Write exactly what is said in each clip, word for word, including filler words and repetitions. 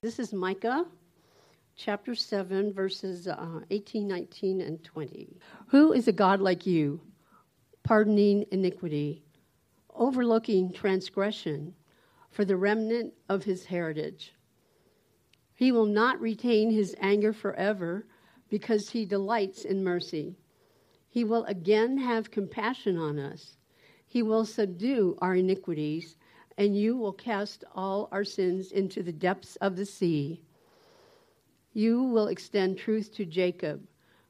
This is Micah, chapter seven, verses uh, eighteen, nineteen, and twenty. Who is a God like you, pardoning iniquity, overlooking transgression for the remnant of his heritage? He will not retain his anger forever because he delights in mercy. He will again have compassion on us. He will subdue our iniquities, and you will cast all our sins into the depths of the sea. You will extend truth to Jacob,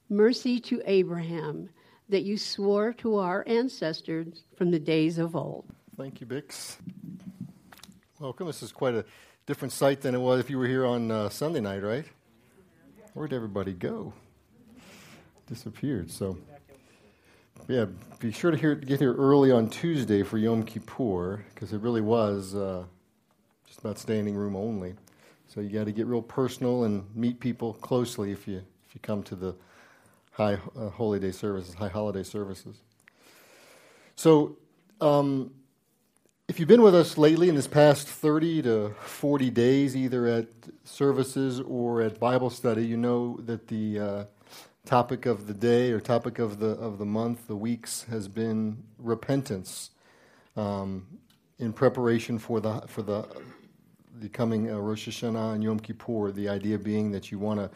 mercy to Abraham, that you swore to our ancestors from the days of old. Thank you, Bix. Welcome. This is quite a different sight than it was if you were here on uh, Sunday night, right? Where'd everybody go? Disappeared, so... Yeah, be sure to hear, get here early on Tuesday for Yom Kippur, because it really was uh, just about standing room only. So you got to get real personal and meet people closely if you if you come to the high uh, holy day services, high holiday services. So um, if you've been with us lately in this past thirty to forty days, either at services or at Bible study, you know that the... Uh, topic of the day or topic of the of the month, the weeks, has been repentance um, in preparation for the for the the coming uh, Rosh Hashanah and Yom Kippur. The idea being that you want to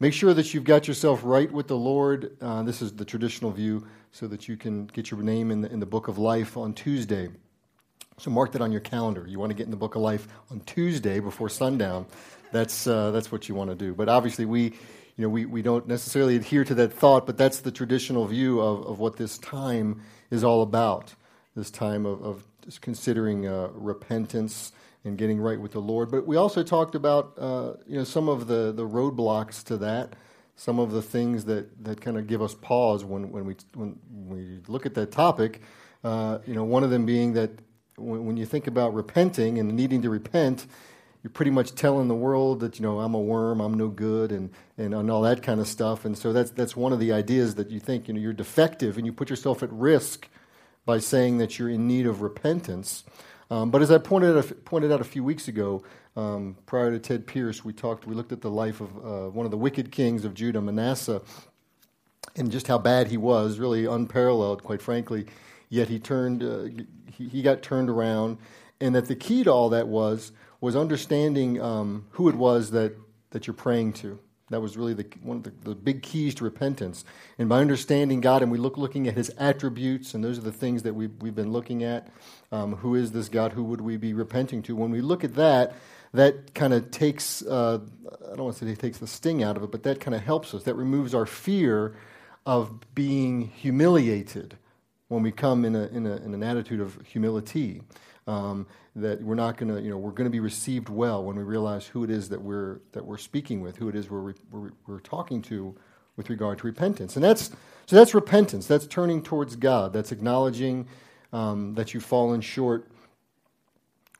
make sure that you've got yourself right with the Lord. Uh, this is the traditional view, so that you can get your name in the in the Book of Life on Tuesday. So mark that on your calendar. You want to get in the Book of Life on Tuesday before sundown. That's uh, that's what you want to do. But obviously we. You know, we, we don't necessarily adhere to that thought, but that's the traditional view of, of what this time is all about, this time of, of just considering uh, repentance and getting right with the Lord. But we also talked about, uh, you know, some of the, the roadblocks to that, some of the things that, that kind of give us pause when, when, we, when we look at that topic, uh, you know, one of them being that when, when you think about repenting and needing to repent, you're pretty much telling the world that, you know, I'm a worm, I'm no good, and, and, and all that kind of stuff. And so that's that's one of the ideas that you think, you know, you're defective and you put yourself at risk by saying that you're in need of repentance. Um, but as I pointed out, pointed out a few weeks ago, um, prior to Ted Pierce, we talked, we looked at the life of uh, one of the wicked kings of Judah, Manasseh, and just how bad he was, really unparalleled, quite frankly. Yet he turned, uh, he, he got turned around, and that the key to all that was. was understanding um, who it was that, that you're praying to. That was really the, one of the, the big keys to repentance. And by understanding God, and we look looking at his attributes, and those are the things that we've, we've been looking at, um, who is this God, who would we be repenting to? When we look at that, that kind of takes, uh, I don't want to say it takes the sting out of it, but that kind of helps us. That removes our fear of being humiliated when we come in, a, in, a, in an attitude of humility. Um, that we're not going to, you know, we're going to be received well when we realize who it is that we're that we're speaking with, who it is we're re- we're, we're talking to, with regard to repentance, and that's so that's repentance. That's turning towards God. That's acknowledging um, that you've fallen short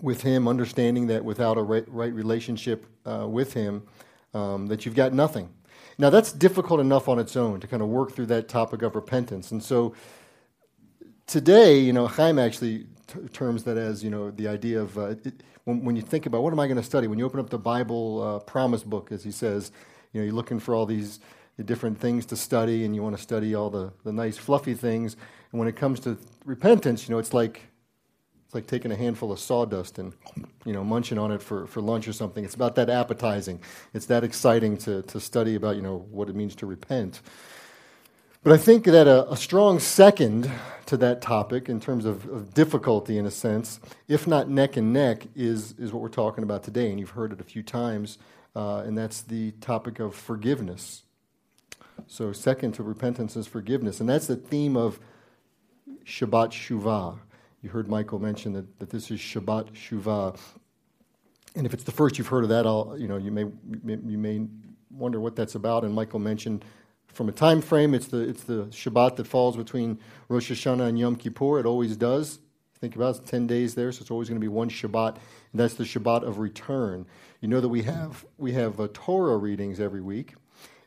with Him, understanding that without a right, right relationship uh, with Him, um, that you've got nothing. Now that's difficult enough on its own to kind of work through that topic of repentance, and so today, you know, Chaim actually. Terms that as, you know, the idea of, uh, it, when, when you think about, what am I going to study? When you open up the Bible uh, promise book, as he says, you know, you're looking for all these the different things to study, and you want to study all the, the nice fluffy things. And when it comes to repentance, you know, it's like it's like taking a handful of sawdust and, you know, munching on it for, for lunch or something. It's about that appetizing. It's that exciting to, to study about, you know, what it means to repent. But I think that a, a strong second to that topic in terms of, of difficulty, in a sense, if not neck and neck, is, is what we're talking about today, and you've heard it a few times, uh, and that's the topic of forgiveness. So second to repentance is forgiveness, and that's the theme of Shabbat Shuvah. You heard Michael mention that, that this is Shabbat Shuvah, and if it's the first you've heard of that, I'll, you know, you may you may wonder what that's about, and Michael mentioned from a time frame, it's the it's the Shabbat that falls between Rosh Hashanah and Yom Kippur. It always does. Think about it, it's ten days there, so it's always going to be one Shabbat, and that's the Shabbat of return. You know that we have we have uh, Torah readings every week,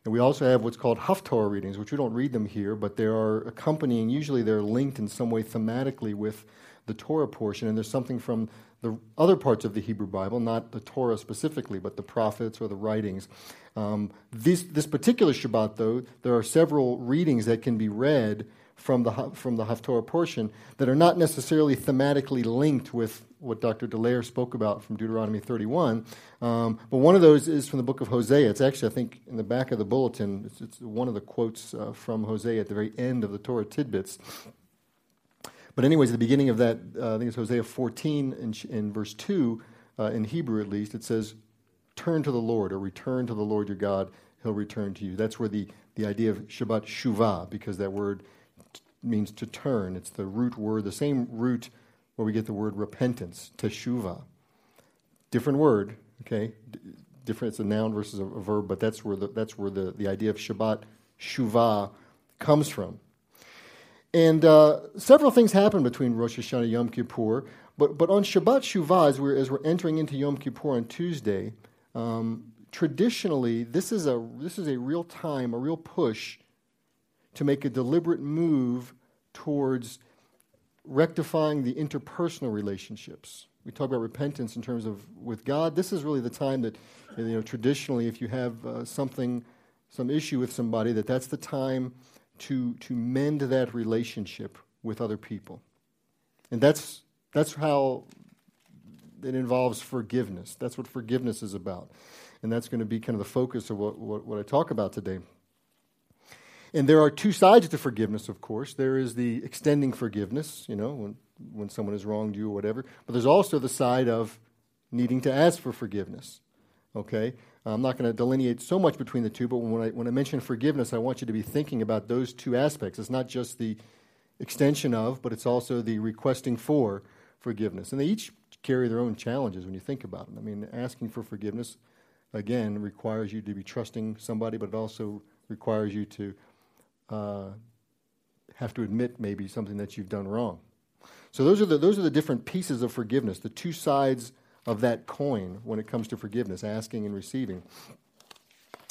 and we also have what's called Haftarah readings, which we don't read them here, but they are accompanying. Usually, they're linked in some way thematically with the Torah portion, and there's something from the other parts of the Hebrew Bible, not the Torah specifically, but the prophets or the writings. Um, this, this particular Shabbat, though, there are several readings that can be read from the from the Haftarah portion that are not necessarily thematically linked with what Doctor Dallaire spoke about from Deuteronomy thirty-one. Um, but one of those is from the book of Hosea. It's actually, I think, in the back of the bulletin. It's, it's one of the quotes uh, from Hosea at the very end of the Torah tidbits. But anyways, at the beginning of that, uh, I think it's Hosea fourteen in, in verse two, uh, in Hebrew at least, it says, turn to the Lord, or return to the Lord your God, he'll return to you. That's where the, the idea of Shabbat Shuvah, because that word t- means to turn. It's the root word, the same root where we get the word repentance, teshuvah. Different word, okay? D- different, it's a noun versus a, a verb, but that's where the, that's where the, the idea of Shabbat Shuvah comes from. And uh, several things happen between Rosh Hashanah and Yom Kippur, but but on Shabbat Shuvah, as we're, as we're entering into Yom Kippur on Tuesday, um, traditionally this is a this is a real time, a real push to make a deliberate move towards rectifying the interpersonal relationships. We talk about repentance in terms of with God. This is really the time that, you know, traditionally, if you have uh, something, some issue with somebody, that that's the time to to mend that relationship with other people. And that's that's how it involves forgiveness. That's what forgiveness is about. And that's going to be kind of the focus of what, what, what I talk about today. And there are two sides to forgiveness, of course. There is the extending forgiveness, you know, when, when someone has wronged you or whatever. But there's also the side of needing to ask for forgiveness, okay? I'm not going to delineate so much between the two, but when I when I mention forgiveness, I want you to be thinking about those two aspects. It's not just the extension of, but it's also the requesting for forgiveness. And they each carry their own challenges when you think about them. I mean, asking for forgiveness, again, requires you to be trusting somebody, but it also requires you to uh, have to admit maybe something that you've done wrong. So those are the those are the different pieces of forgiveness, the two sides of that coin when it comes to forgiveness, asking and receiving.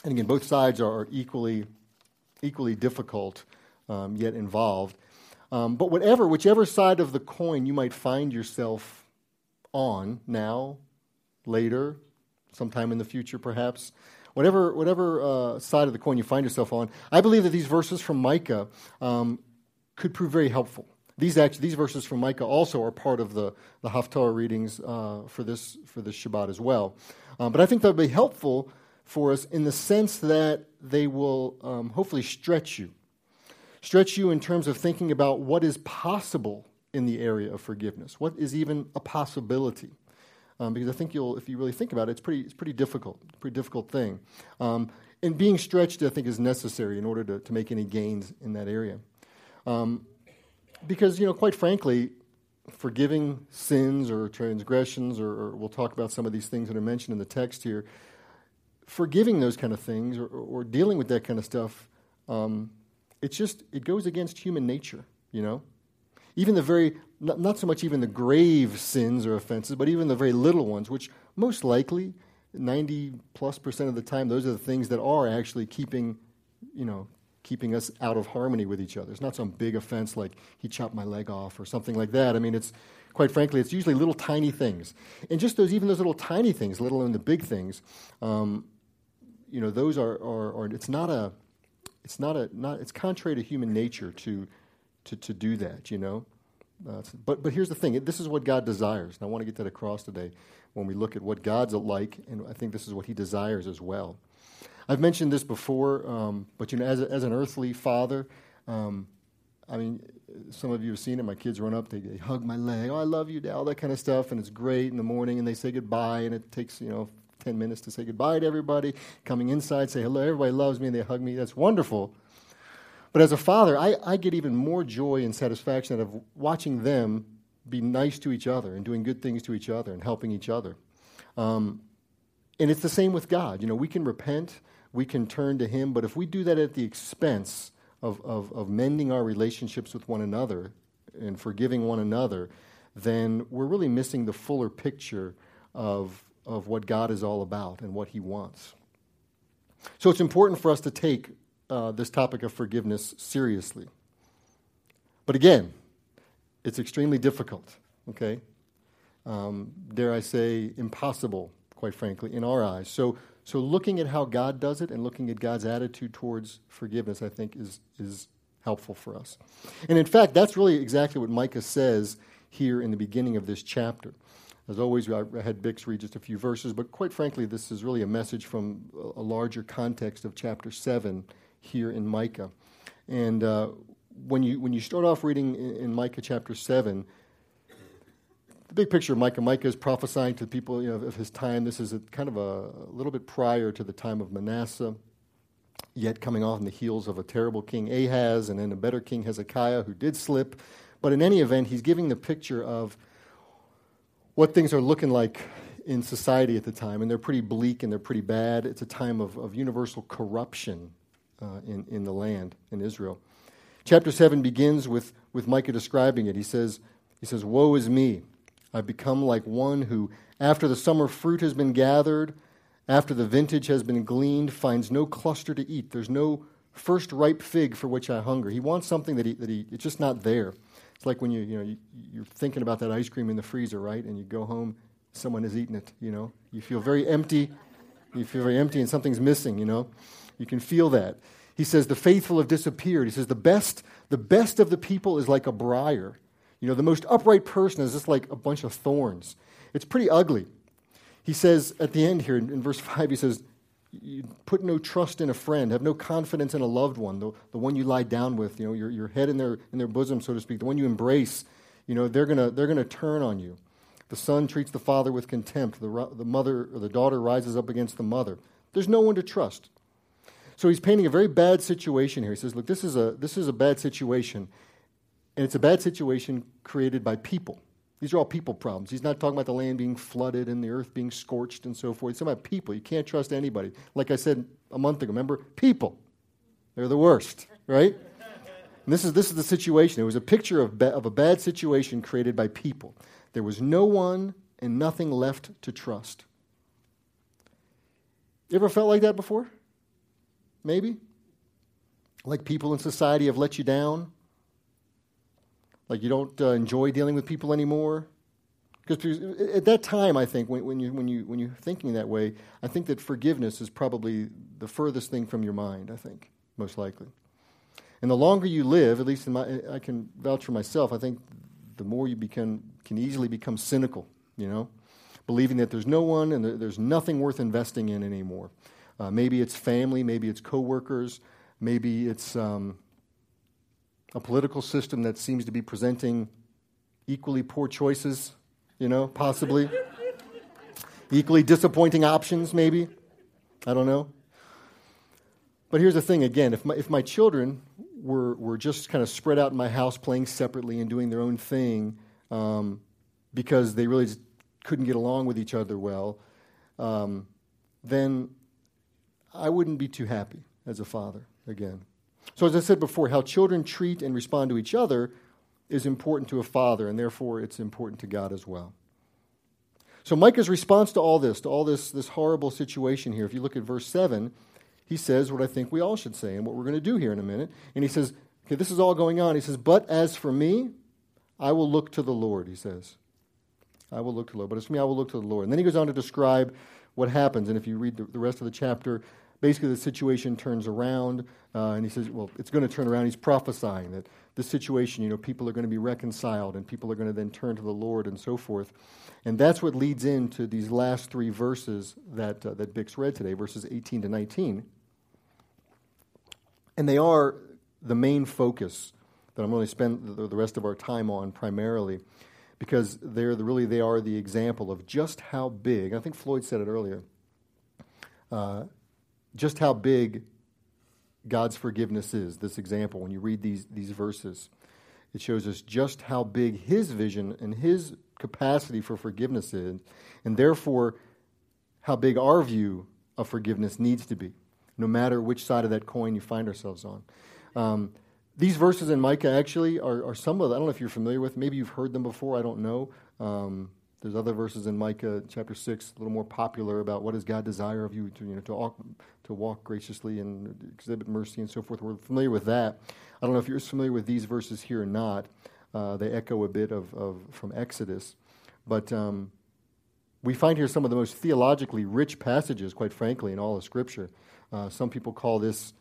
And again, both sides are equally equally difficult, um, yet involved. Um, but whatever, whichever side of the coin you might find yourself on now, later, sometime in the future perhaps, whatever whatever uh, side of the coin you find yourself on, I believe that these verses from Micah um, could prove very helpful. These actually, these verses from Micah also are part of the, the Haftarah readings uh, for this for this Shabbat as well. Um, but I think they'll be helpful for us in the sense that they will um, hopefully stretch you. Stretch you in terms of thinking about what is possible in the area of forgiveness. What is even a possibility? Um, because I think you'll, if you really think about it, it's pretty it's pretty difficult, pretty difficult thing. Um, and being stretched, I think, is necessary in order to, to make any gains in that area. Um, Because, you know, quite frankly, forgiving sins or transgressions, or, or we'll talk about some of these things that are mentioned in the text here, forgiving those kind of things or, or dealing with that kind of stuff, um, it's just, it goes against human nature, you know? Even the very, not, not so much even the grave sins or offenses, but even the very little ones, which most likely, ninety plus percent of the time, those are the things that are actually keeping, you know, keeping us out of harmony with each other. It's not some big offense like he chopped my leg off or something like that. I mean, it's quite frankly, it's usually little tiny things. And just those, even those little tiny things, let alone the big things, um, you know, those are, are, are, it's not a, it's not a, not, it's contrary to human nature to, to, to do that, you know. Uh, but, but here's the thing, this is what God desires. And I want to get that across today when we look at what God's like, and I think this is what he desires as well. I've mentioned this before, um, but you know, as a, as an earthly father, um, I mean, some of you have seen it. My kids run up, they, they hug my leg, oh, I love you, Dad, all that kind of stuff, and it's great in the morning, and they say goodbye, and it takes, you know, ten minutes to say goodbye to everybody. Coming inside, say hello, everybody loves me, and they hug me. That's wonderful. But as a father, I, I get even more joy and satisfaction out of watching them be nice to each other and doing good things to each other and helping each other. Um, and it's the same with God. You know, we can repent. We can turn to him, but if we do that at the expense of, of, of mending our relationships with one another and forgiving one another, then we're really missing the fuller picture of, of what God is all about and what he wants. So it's important for us to take uh, this topic of forgiveness seriously. But again, it's extremely difficult. okay? Um, dare I say impossible, quite frankly, in our eyes. So so looking at how God does it and looking at God's attitude towards forgiveness, I think, is is helpful for us. And in fact, that's really exactly what Micah says here in the beginning of this chapter. As always, I had Bix read just a few verses, but quite frankly, this is really a message from a larger context of chapter seven here in Micah. And uh, when you when you start off reading in, in Micah chapter seven, the big picture of Micah, Micah is prophesying to the people, you know, of his time. This is a, kind of a, a little bit prior to the time of Manasseh, yet coming off on the heels of a terrible king Ahaz and then a better king Hezekiah who did slip. But in any event, he's giving the picture of what things are looking like in society at the time, and they're pretty bleak and they're pretty bad. It's a time of, of universal corruption uh, in, in the land, in Israel. Chapter seven begins with, with Micah describing it. He says, he says, "Woe is me, I've become like one who, after the summer fruit has been gathered, after the vintage has been gleaned, finds no cluster to eat. There's no first ripe fig for which I hunger." He wants something that he, that he it's just not there. It's like when you you know you, you're thinking about that ice cream in the freezer, right? And you go home, someone has eaten it. You know, you feel very empty. You feel very empty, and something's missing. You know, you can feel that. He says the faithful have disappeared. He says the best the best of the people is like a briar. You know, the most upright person is just like a bunch of thorns. It's pretty ugly. He says at the end here in, in verse five, he says, "You put no trust in a friend, have no confidence in a loved one, the, the one you lie down with, you know, your, your head in their in their bosom, so to speak, the one you embrace. You know, they're gonna they're gonna turn on you. The son treats the father with contempt. The the mother or the daughter rises up against the mother. There's no one to trust." So he's painting a very bad situation here. He says, "Look, this is a this is a bad situation, and it's a bad situation created by people." These are all people problems. He's not talking about the land being flooded and the earth being scorched and so forth. He's talking about people. You can't trust anybody. Like I said a month ago, remember? People. They're the worst, right? And this is this is the situation. It was a picture of, ba- of a bad situation created by people. There was no one and nothing left to trust. You ever felt like that before? Maybe? Like people in society have let you down? Like you don't uh, enjoy dealing with people anymore, because at that time, I think when, when you when you when you're thinking that way, I think that forgiveness is probably the furthest thing from your mind. I think most likely, and the longer you live, at least in my, I can vouch for myself. I think the more you become can easily become cynical, you know, believing that there's no one and there's nothing worth investing in anymore. Uh, maybe it's family, maybe it's coworkers, maybe it's. Um, A political system that seems to be presenting equally poor choices, you know, possibly. Equally disappointing options, maybe. I don't know. But here's the thing, again, if my, if my children were, were just kind of spread out in my house playing separately and doing their own thing um, because they really just couldn't get along with each other well, um, then I wouldn't be too happy as a father, again. So as I said before, how children treat and respond to each other is important to a father, and therefore it's important to God as well. So Micah's response to all this, to all this, this horrible situation here, if you look at verse seven, he says what I think we all should say and what we're going to do here in a minute. And he says, okay, this is all going on. He says, "But as for me, I will look to the Lord," he says. I will look to the Lord. But as for me, I will look to the Lord. And then he goes on to describe what happens. And if you read the, the rest of the chapter, basically, the situation turns around, uh, and he says, well, it's going to turn around. He's prophesying that the situation, you know, people are going to be reconciled, and people are going to then turn to the Lord and so forth. And that's what leads into these last three verses that uh, that Bix read today, verses eighteen to nineteen. And they are the main focus that I'm going to spend the, the rest of our time on primarily, because they're the, really they are the example of just how big, I think Floyd said it earlier, uh, just how big God's forgiveness is, this example. When you read these, these verses, it shows us just how big his vision and his capacity for forgiveness is, and therefore how big our view of forgiveness needs to be, no matter which side of that coin you find ourselves on. Um, these verses in Micah actually are, are some of the, I don't know if you're familiar with, maybe you've heard them before, I don't know. Um, There's other verses in Micah chapter six, a little more popular, about what does God desire of you, to, you know, to walk, to walk graciously and exhibit mercy and so forth. We're familiar with that. I don't know if you're familiar with these verses here or not, Uh, they echo a bit of, of from Exodus. But um, we find here some of the most theologically rich passages, quite frankly, in all of Scripture. Uh, some people call this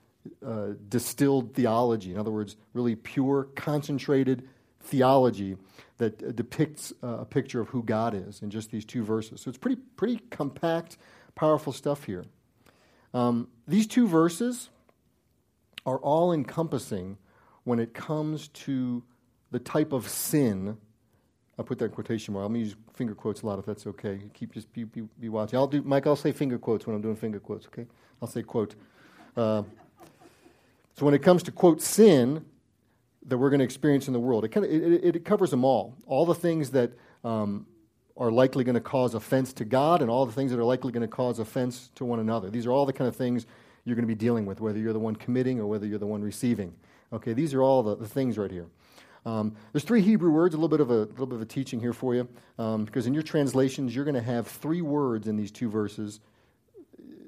uh, distilled theology. In other words, really pure, concentrated theology that depicts uh, a picture of who God is in just these two verses. So it's pretty, pretty compact, powerful stuff here. Um, these two verses are all-encompassing when it comes to the type of sin. I'll put that in quotation mark. I'm going to use finger quotes a lot if that's okay. Keep just be, be, be watching. I'll do, Mike, I'll say finger quotes when I'm doing finger quotes, okay? I'll say quote. Uh, so when it comes to, quote, sin that we're going to experience in the world, it, kind of, it, it covers them all. All the things that um, are likely going to cause offense to God and all the things that are likely going to cause offense to one another. These are all the kind of things you're going to be dealing with, whether you're the one committing or whether you're the one receiving. Okay, these are all the, the things right here. Um, there's three Hebrew words, a little bit of a little bit of a teaching here for you, um, because in your translations you're going to have three words in these two verses.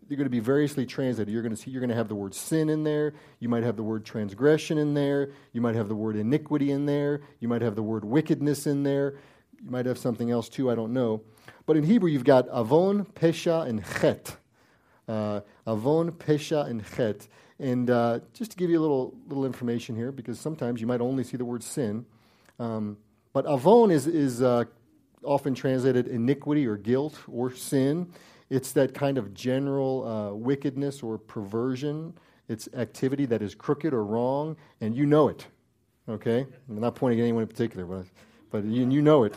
They're going to be variously translated. You're going to see, you're going to have the word sin in there. You might have the word transgression in there. You might have the word iniquity in there. You might have the word wickedness in there. You might have something else too. I don't know. But in Hebrew you've got avon, pesha, and chet. Uh, avon, pesha, and chet. And uh, just to give you a little little information here, because sometimes you might only see the word sin, um, but avon is is uh, often translated iniquity or guilt or sin. It's that kind of general uh, wickedness or perversion. It's activity that is crooked or wrong, and you know it. Okay, I'm not pointing at anyone in particular, but but you, you know it.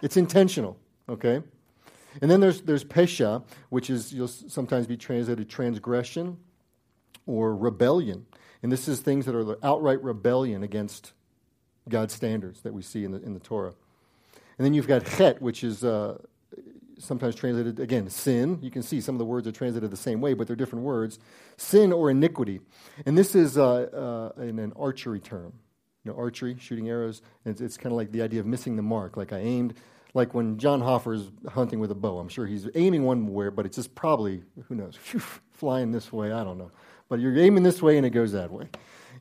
It's intentional. Okay, and then there's there's pesha, which is you'll sometimes be translated transgression or rebellion. And this is things that are outright rebellion against God's standards that we see in the in the Torah. And then you've got chet, which is uh, sometimes translated, again, sin. You can see some of the words are translated the same way, but they're different words. Sin or iniquity. And this is uh, uh, in an archery term. You know, archery, shooting arrows. And it's, it's kind of like the idea of missing the mark. Like I aimed, like when John Hoffer is hunting with a bow. I'm sure he's aiming one where, but it's just probably, who knows, whew, flying this way, I don't know. But you're aiming this way and it goes that way.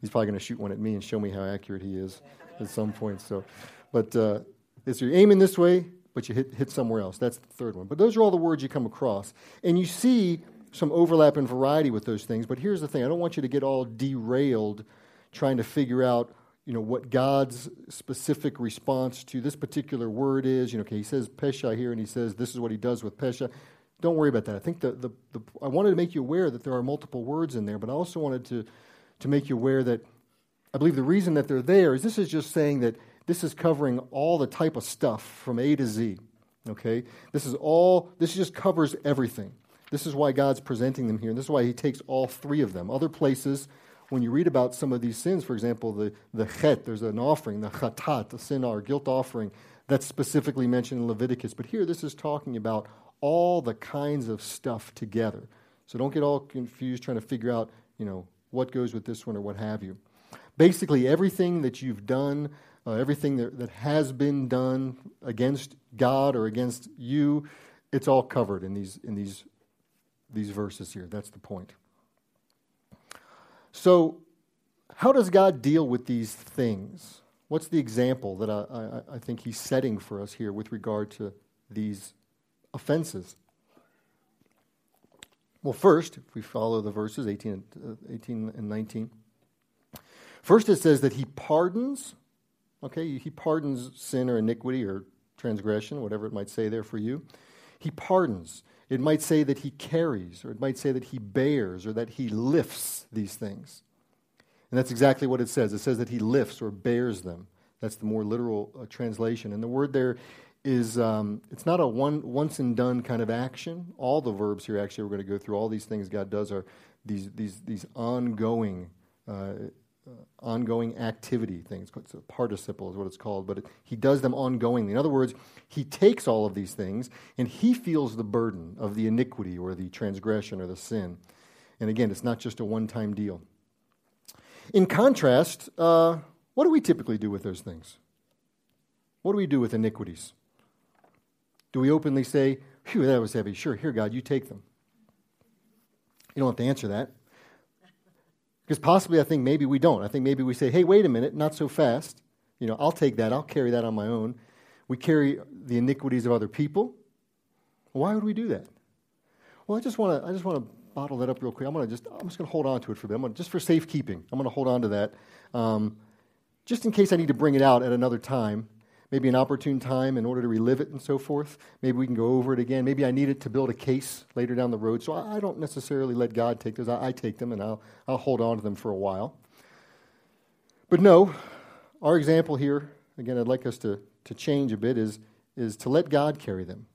He's probably going to shoot one at me and show me how accurate he is at some point. So, but uh, it's you're aiming this way, but you hit, hit somewhere else. That's the third one. But those are all the words you come across. And you see some overlap and variety with those things. But here's the thing. I don't want you to get all derailed trying to figure out, you know, what God's specific response to this particular word is. You know, okay, he says pesha here and he says this is what he does with pesha. Don't worry about that. I think the, the the I wanted to make you aware that there are multiple words in there, but I also wanted to to make you aware that I believe the reason that they're there is this is just saying that this is covering all the type of stuff from A to Z. Okay, this is all. This just covers everything. This is why God's presenting them here, and this is why He takes all three of them. Other places, when you read about some of these sins, for example, the the chet, there's an offering, the chatat, the sin or guilt offering, that's specifically mentioned in Leviticus. But here, this is talking about all the kinds of stuff together. So don't get all confused trying to figure out, you know, what goes with this one or what have you. Basically, everything that you've done, uh, everything that, that has been done against God or against you, it's all covered in these in these these verses here. That's the point. So how does God deal with these things? What's the example that I, I, I think he's setting for us here with regard to these offenses? Well, first, if we follow the verses eighteen and nineteen, first it says that he pardons, okay, he pardons sin or iniquity or transgression, whatever it might say there for you. He pardons. It might say that he carries, or it might say that he bears, or that he lifts these things. And that's exactly what it says. It says that he lifts or bears them. That's the more literal uh, translation. And the word there is um, it's not a one once and done kind of action. All the verbs here, actually, we're going to go through. All these things God does are these these these ongoing uh, uh, ongoing activity things. It's a participle is what it's called, but it, he does them ongoingly. In other words, he takes all of these things and he feels the burden of the iniquity or the transgression or the sin. And again, it's not just a one time deal. In contrast, uh, what do we typically do with those things? What do we do with iniquities? Do we openly say, phew, that was heavy. Sure, here, God, you take them. You don't have to answer that. Because possibly I think maybe we don't. I think maybe we say, hey, wait a minute, not so fast. You know, I'll take that. I'll carry that on my own. We carry the iniquities of other people. Why would we do that? Well, I just want to. I just want to bottle that up real quick. I'm gonna just. I'm just gonna hold on to it for a bit. I'm gonna, just for safekeeping. I'm gonna hold on to that, um, just in case I need to bring it out at another time. Maybe an opportune time in order to relive it and so forth. Maybe we can go over it again. Maybe I need it to build a case later down the road. So I, I don't necessarily let God take those. I, I take them, and I'll I'll hold on to them for a while. But no, our example here, again, I'd like us to, to change a bit, is, is to let God carry them,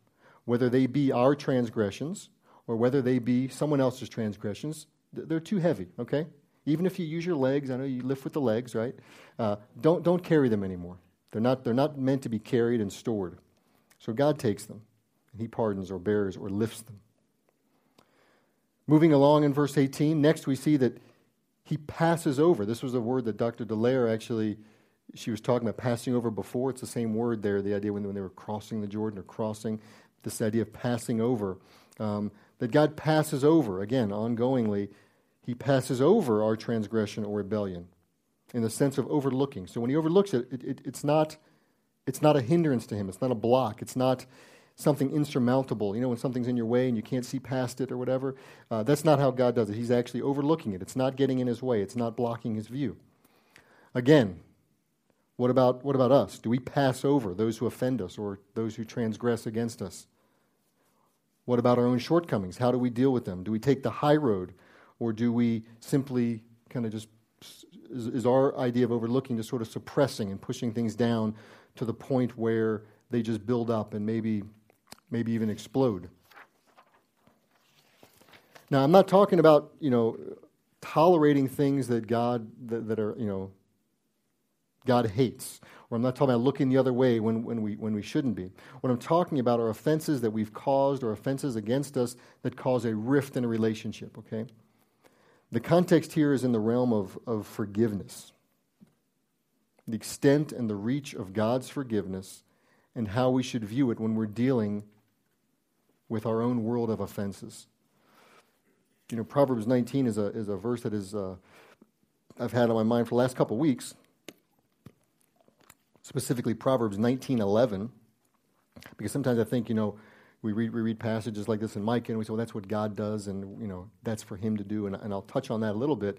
whether they be our transgressions or whether they be someone else's transgressions. They're too heavy, okay? Even if you use your legs, I know you lift with the legs, right? Uh, don't don't carry them anymore. They're not, they're not meant to be carried and stored. So God takes them, and He pardons or bears or lifts them. Moving along in verse eighteen, next we see that He passes over. This was a word that Doctor Dallaire actually, she was talking about passing over before. It's the same word there, the idea when, when they were crossing the Jordan or crossing, this idea of passing over, um, that God passes over, again, ongoingly. He passes over our transgression or rebellion, in the sense of overlooking. So when He overlooks it, it, it it's not it's not a hindrance to Him. It's not a block. It's not something insurmountable. You know, when something's in your way and you can't see past it or whatever, uh, that's not how God does it. He's actually overlooking it. It's not getting in His way. It's not blocking His view. Again, what about what about us? Do we pass over those who offend us or those who transgress against us? What about our own shortcomings? How do we deal with them? Do we take the high road, or do we simply kind of just is our idea of overlooking just sort of suppressing and pushing things down to the point where they just build up and maybe maybe even explode? Now, I'm not talking about, you know, tolerating things that God, that, that are, you know, God hates. Or I'm not talking about looking the other way when, when, we, when we shouldn't be. What I'm talking about are offenses that we've caused or offenses against us that cause a rift in a relationship, okay? The context here is in the realm of, of forgiveness, the extent and the reach of God's forgiveness, and how we should view it when we're dealing with our own world of offenses. You know, Proverbs nineteen is a is a verse that is uh, I've had on my mind for the last couple weeks. Specifically, Proverbs nineteen eleven, because sometimes I think, you know, We read, we read passages like this in Micah, and we say, well, that's what God does, and, you know, that's for Him to do, and, and I'll touch on that a little bit,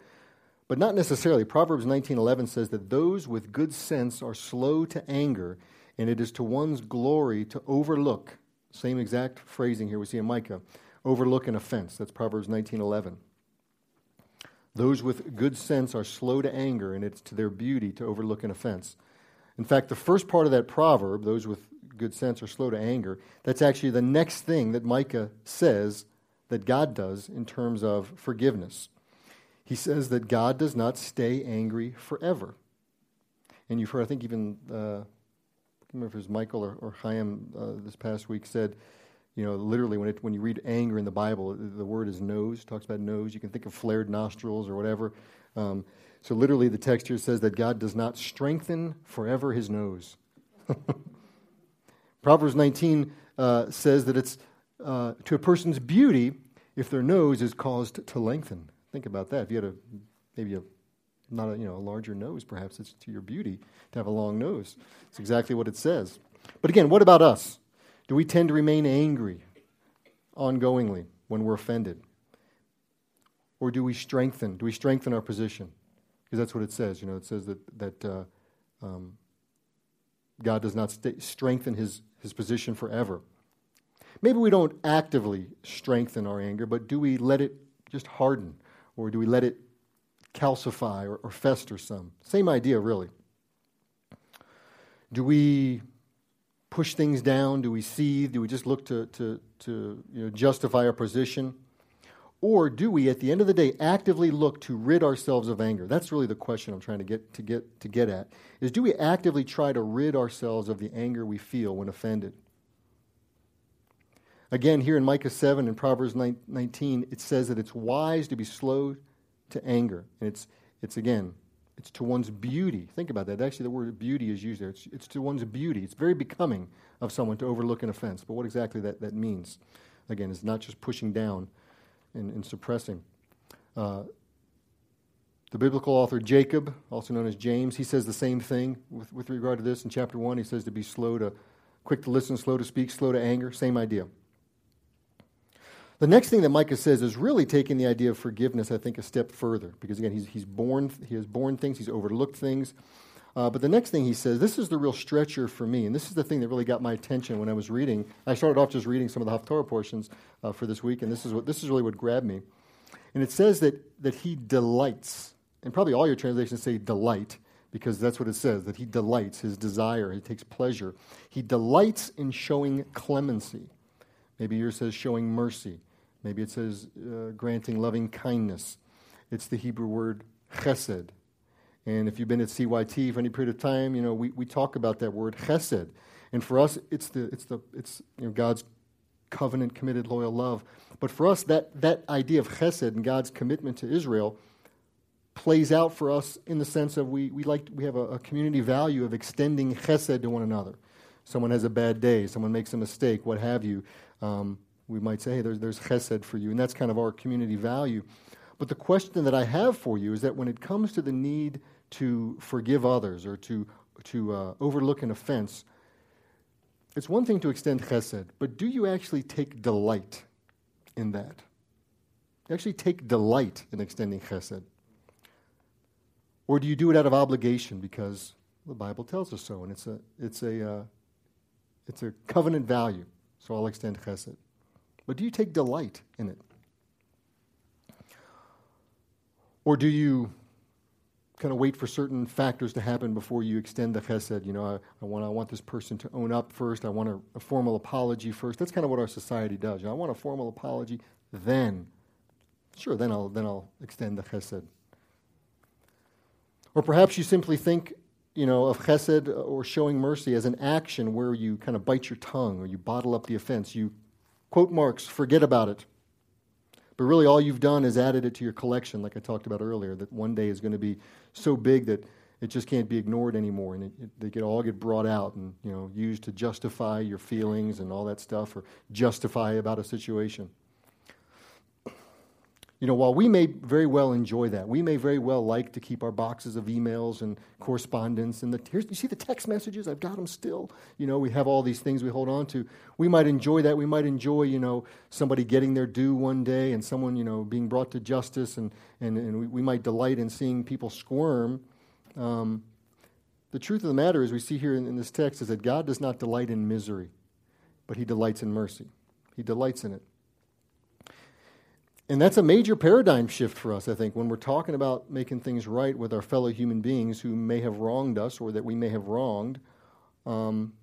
but not necessarily. Proverbs nineteen eleven says that those with good sense are slow to anger, and it is to one's glory to overlook, same exact phrasing here we see in Micah, overlook an offense. That's Proverbs nineteen eleven. Those with good sense are slow to anger, and it's to their beauty to overlook an offense. In fact, the first part of that proverb, those with good sense are slow to anger, that's actually the next thing that Micah says that God does in terms of forgiveness. He says that God does not stay angry forever. And you've heard, I think even, uh, I don't remember if it was Michael or, or Chaim uh, this past week said, you know, literally when it, when you read anger in the Bible, the word is nose, talks about nose. You can think of flared nostrils or whatever. Um, so literally the text here says that God does not strengthen forever His nose. Proverbs nineteen uh, says that it's uh, to a person's beauty if their nose is caused to lengthen. Think about that. If you had a maybe a not a, you know, a larger nose, perhaps it's to your beauty to have a long nose. It's exactly what it says. But again, what about us? Do we tend to remain angry ongoingly when we're offended, or do we strengthen? Do we strengthen our position? Because that's what it says. You know, it says that that. Uh, um, God does not st- strengthen his, his position forever. Maybe we don't actively strengthen our anger, but do we let it just harden? Or do we let it calcify or, or fester some? Same idea, really. Do we push things down? Do we seethe? Do we just look to, to, to you know, justify our position? Or do we, at the end of the day, actively look to rid ourselves of anger? That's really the question I'm trying to get to get to get at. Is do we actively try to rid ourselves of the anger we feel when offended? Again, here in Micah seven and Proverbs nineteen, it says that it's wise to be slow to anger, and it's it's again, it's to one's beauty. Think about that. Actually, the word beauty is used there. It's it's to one's beauty. It's very becoming of someone to overlook an offense. But what exactly that that means? Again, it's not just pushing down and, and suppressing. Uh, The biblical author Jacob, also known as James, he says the same thing with, with regard to this. In chapter one, he says to be slow to, quick to listen, slow to speak, slow to anger. Same idea. The next thing that Micah says is really taking the idea of forgiveness, I think, a step further. Because again, he's, he's born, he has borne things, he's overlooked things. Uh, but the next thing he says, this is the real stretcher for me, and this is the thing that really got my attention when I was reading. I started off just reading some of the Haftarah portions uh, for this week, and this is what this is really what grabbed me. And it says that that he delights, and probably all your translations say delight, because that's what it says, that he delights, his desire, he takes pleasure. He delights in showing clemency. Maybe yours says showing mercy. Maybe it says uh, granting loving kindness. It's the Hebrew word chesed. And if you've been at C Y T for any period of time, you know, we, we talk about that word chesed. And for us, it's the it's the it's you know God's covenant committed loyal love. But for us, that that idea of chesed and God's commitment to Israel plays out for us in the sense of we we like we have a, a community value of extending chesed to one another. Someone has a bad day, someone makes a mistake, what have you. Um, we might say, hey, there's there's chesed for you, and that's kind of our community value. But the question that I have for you is that when it comes to the need to forgive others or to to uh, overlook an offense, it's one thing to extend chesed, but do you actually take delight in that? You actually take delight in extending chesed? Or do you do it out of obligation because the Bible tells us so, and it's a it's a uh, it's a covenant value, so I'll extend chesed. But do you take delight in it? Or do you kind of wait for certain factors to happen before you extend the chesed? You know, I, I want I want this person to own up first. I want a, a formal apology first. That's kind of what our society does. You know, I want a formal apology, then, sure, then I'll then I'll extend the chesed. Or perhaps you simply think, you know, of chesed or showing mercy as an action where you kind of bite your tongue or you bottle up the offense. You quote marks, forget about it. But really all you've done is added it to your collection, like I talked about earlier, that one day is going to be so big that it just can't be ignored anymore, and it, it, they get all get brought out and, you know, used to justify your feelings and all that stuff, or justify about a situation. You know, while we may very well enjoy that, we may very well like to keep our boxes of emails and correspondence and the here's, you see the text messages, I've got them still. You know, we have all these things we hold on to. We might enjoy that. We might enjoy, you know, somebody getting their due one day and someone, you know, being brought to justice, and, and, and we, we might delight in seeing people squirm. Um, the truth of the matter is we see here in, in this text is that God does not delight in misery, but he delights in mercy. He delights in it. And that's a major paradigm shift for us, I think, when we're talking about making things right with our fellow human beings who may have wronged us or that we may have wronged, um,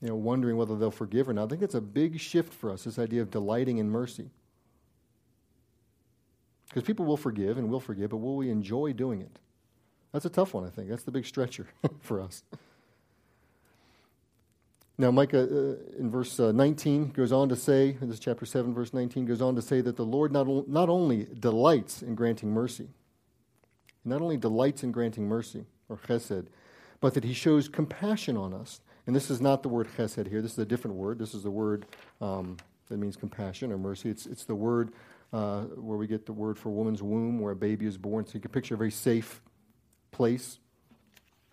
you know, wondering whether they'll forgive or not. I think that's a big shift for us, this idea of delighting in mercy. Because people will forgive and will forgive, but will we enjoy doing it? That's a tough one, I think. That's the big stretcher for us. Now, Micah, uh, in verse uh, nineteen, goes on to say, in this chapter seven, verse nineteen, goes on to say that the Lord not, o- not only delights in granting mercy, not only delights in granting mercy, or chesed, but that he shows compassion on us. And this is not the word chesed here. This is a different word. This is the word um, that means compassion or mercy. It's, it's the word uh, where we get the word for woman's womb, where a baby is born. So you can picture a very safe place,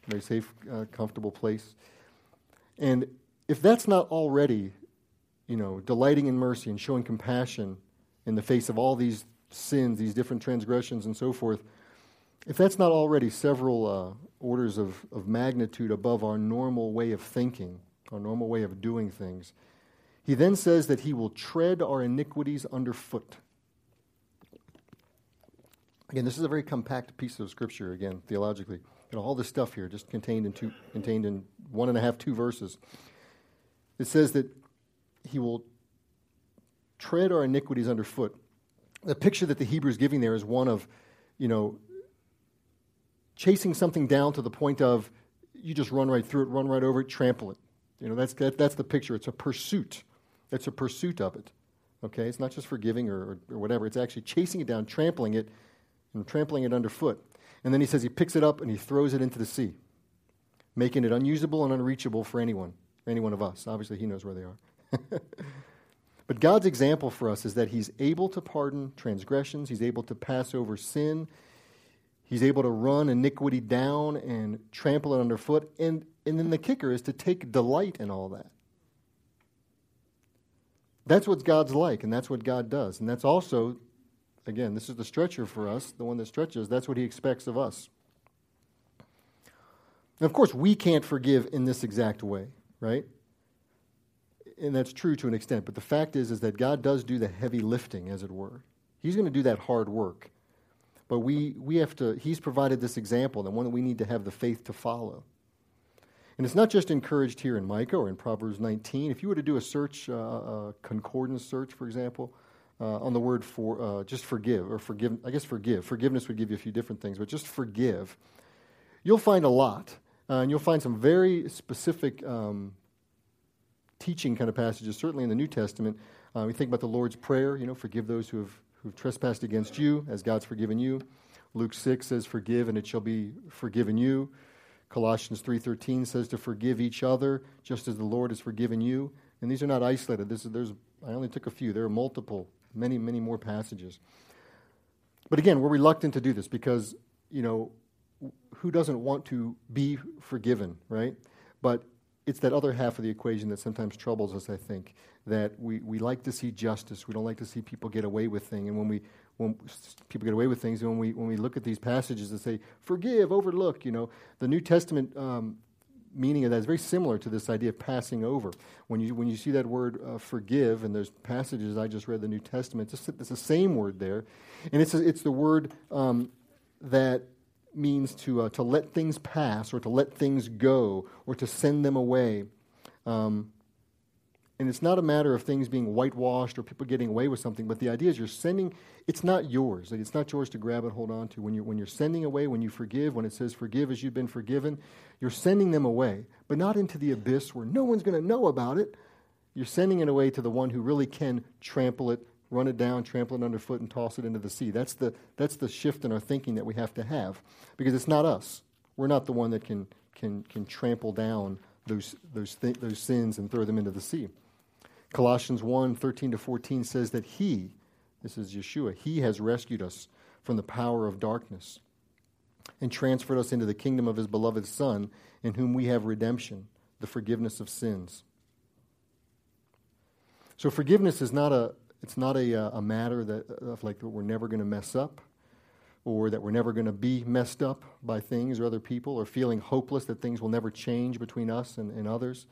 a very safe, uh, comfortable place. And if that's not already, you know, delighting in mercy and showing compassion in the face of all these sins, these different transgressions and so forth, if that's not already several uh, orders of, of magnitude above our normal way of thinking, our normal way of doing things, he then says that he will tread our iniquities underfoot. Again, this is a very compact piece of Scripture, again, theologically. You know, all this stuff here just contained in two, contained in one and a half, two verses. It says that he will tread our iniquities underfoot. The picture that the Hebrew is giving there is one of, you know, chasing something down to the point of you just run right through it, run right over it, trample it. You know, that's that, that's the picture. It's a pursuit. It's a pursuit of it. Okay? It's not just forgiving or, or, or whatever. It's actually chasing it down, trampling it, and trampling it underfoot. And then he says he picks it up and he throws it into the sea, making it unusable and unreachable for anyone. Any one of us. Obviously, he knows where they are. But God's example for us is that he's able to pardon transgressions. He's able to pass over sin. He's able to run iniquity down and trample it underfoot. And, and then the kicker is to take delight in all that. That's what God's like, and that's what God does. And that's also, again, this is the stretcher for us, the one that stretches. That's what he expects of us. And, of course, we can't forgive in this exact way, right? And that's true to an extent. But the fact is, is that God does do the heavy lifting, as it were. He's going to do that hard work. But we, we have to, he's provided this example, the one that we need to have the faith to follow. And it's not just encouraged here in Micah or in Proverbs nineteen. If you were to do a search, uh, a concordance search, for example, uh, on the word for uh, just forgive or forgive, I guess forgive. Forgiveness would give you a few different things, but just forgive. You'll find a lot, uh, and you'll find some very specific um, teaching kind of passages, certainly in the New Testament. Uh, we think about the Lord's Prayer, you know, forgive those who have who've trespassed against you as God's forgiven you. Luke six says, forgive, and it shall be forgiven you. Colossians three thirteen says to forgive each other just as the Lord has forgiven you. And these are not isolated. This is, there's, I only took a few. There are multiple, many, many more passages. But again, we're reluctant to do this because, you know, who doesn't want to be forgiven, right? But it's that other half of the equation that sometimes troubles us, I think, that we, we like to see justice. We don't like to see people get away with things. And when we When people get away with things, and when we when we look at these passages and say forgive, overlook, you know, the New Testament um, meaning of that is very similar to this idea of passing over. When you when you see that word uh, forgive, and there's passages I just read the New Testament, it's, just, it's the same word there, and it's a, it's the word um, that means to uh, to let things pass, or to let things go, or to send them away. Um, And it's not a matter of things being whitewashed or people getting away with something, but the idea is you're sending, it's not yours. Like, it's not yours to grab and hold on to. When you're, when you're sending away, when you forgive, when it says forgive as you've been forgiven, you're sending them away, but not into the abyss where no one's going to know about it. You're sending it away to the one who really can trample it, run it down, trample it underfoot, and toss it into the sea. That's the, that's the shift in our thinking that we have to have, because it's not us. We're not the one that can can can trample down those those th- those sins and throw them into the sea. Colossians one, thirteen to fourteen says that he, this is Yeshua, he has rescued us from the power of darkness and transferred us into the kingdom of his beloved Son, in whom we have redemption, the forgiveness of sins. So forgiveness is not a, it's not a, a matter that of like we're never going to mess up, or that we're never going to be messed up by things or other people, or feeling hopeless that things will never change between us and, and others.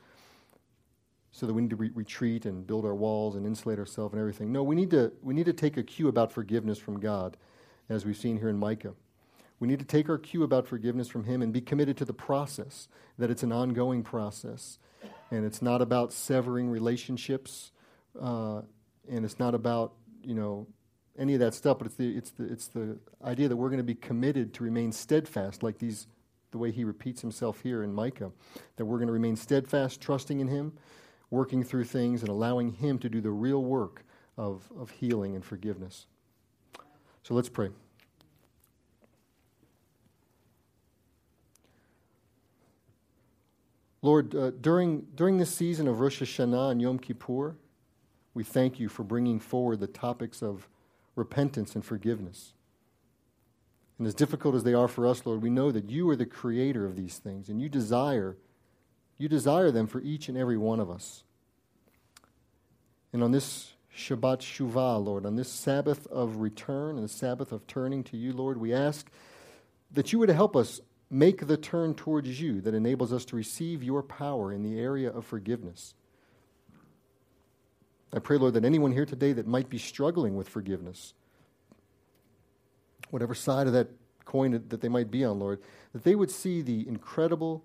So that we need to re- retreat and build our walls and insulate ourselves and everything. No, we need to we need to take a cue about forgiveness from God, as we've seen here in Micah. We need to take our cue about forgiveness from him and be committed to the process, that it's an ongoing process. And it's not about severing relationships, uh, and it's not about, you know, any of that stuff, but it's the it's the it's the idea that we're going to be committed to remain steadfast, like these the way he repeats himself here in Micah, that we're going to remain steadfast, trusting in him, working through things and allowing him to do the real work of, of healing and forgiveness. So let's pray. Lord, uh, during during this season of Rosh Hashanah and Yom Kippur, we thank you for bringing forward the topics of repentance and forgiveness. And as difficult as they are for us, Lord, we know that you are the creator of these things, and you desire You desire them for each and every one of us. And on this Shabbat Shuvah, Lord, on this Sabbath of return and the Sabbath of turning to you, Lord, we ask that you would help us make the turn towards you that enables us to receive your power in the area of forgiveness. I pray, Lord, that anyone here today that might be struggling with forgiveness, whatever side of that coin that they might be on, Lord, that they would see the incredible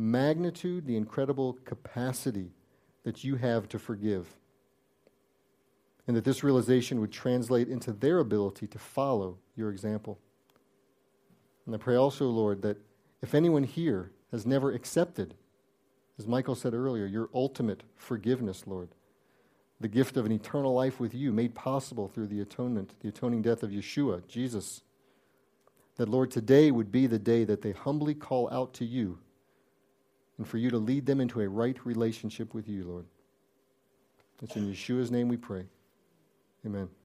magnitude, the incredible capacity that you have to forgive, and that this realization would translate into their ability to follow your example. And I pray also, Lord, that if anyone here has never accepted, as Michael said earlier, your ultimate forgiveness, Lord, the gift of an eternal life with you made possible through the atonement, the atoning death of Yeshua, Jesus, that, Lord, today would be the day that they humbly call out to you and for you to lead them into a right relationship with you, Lord. It's in Yeshua's name we pray. Amen.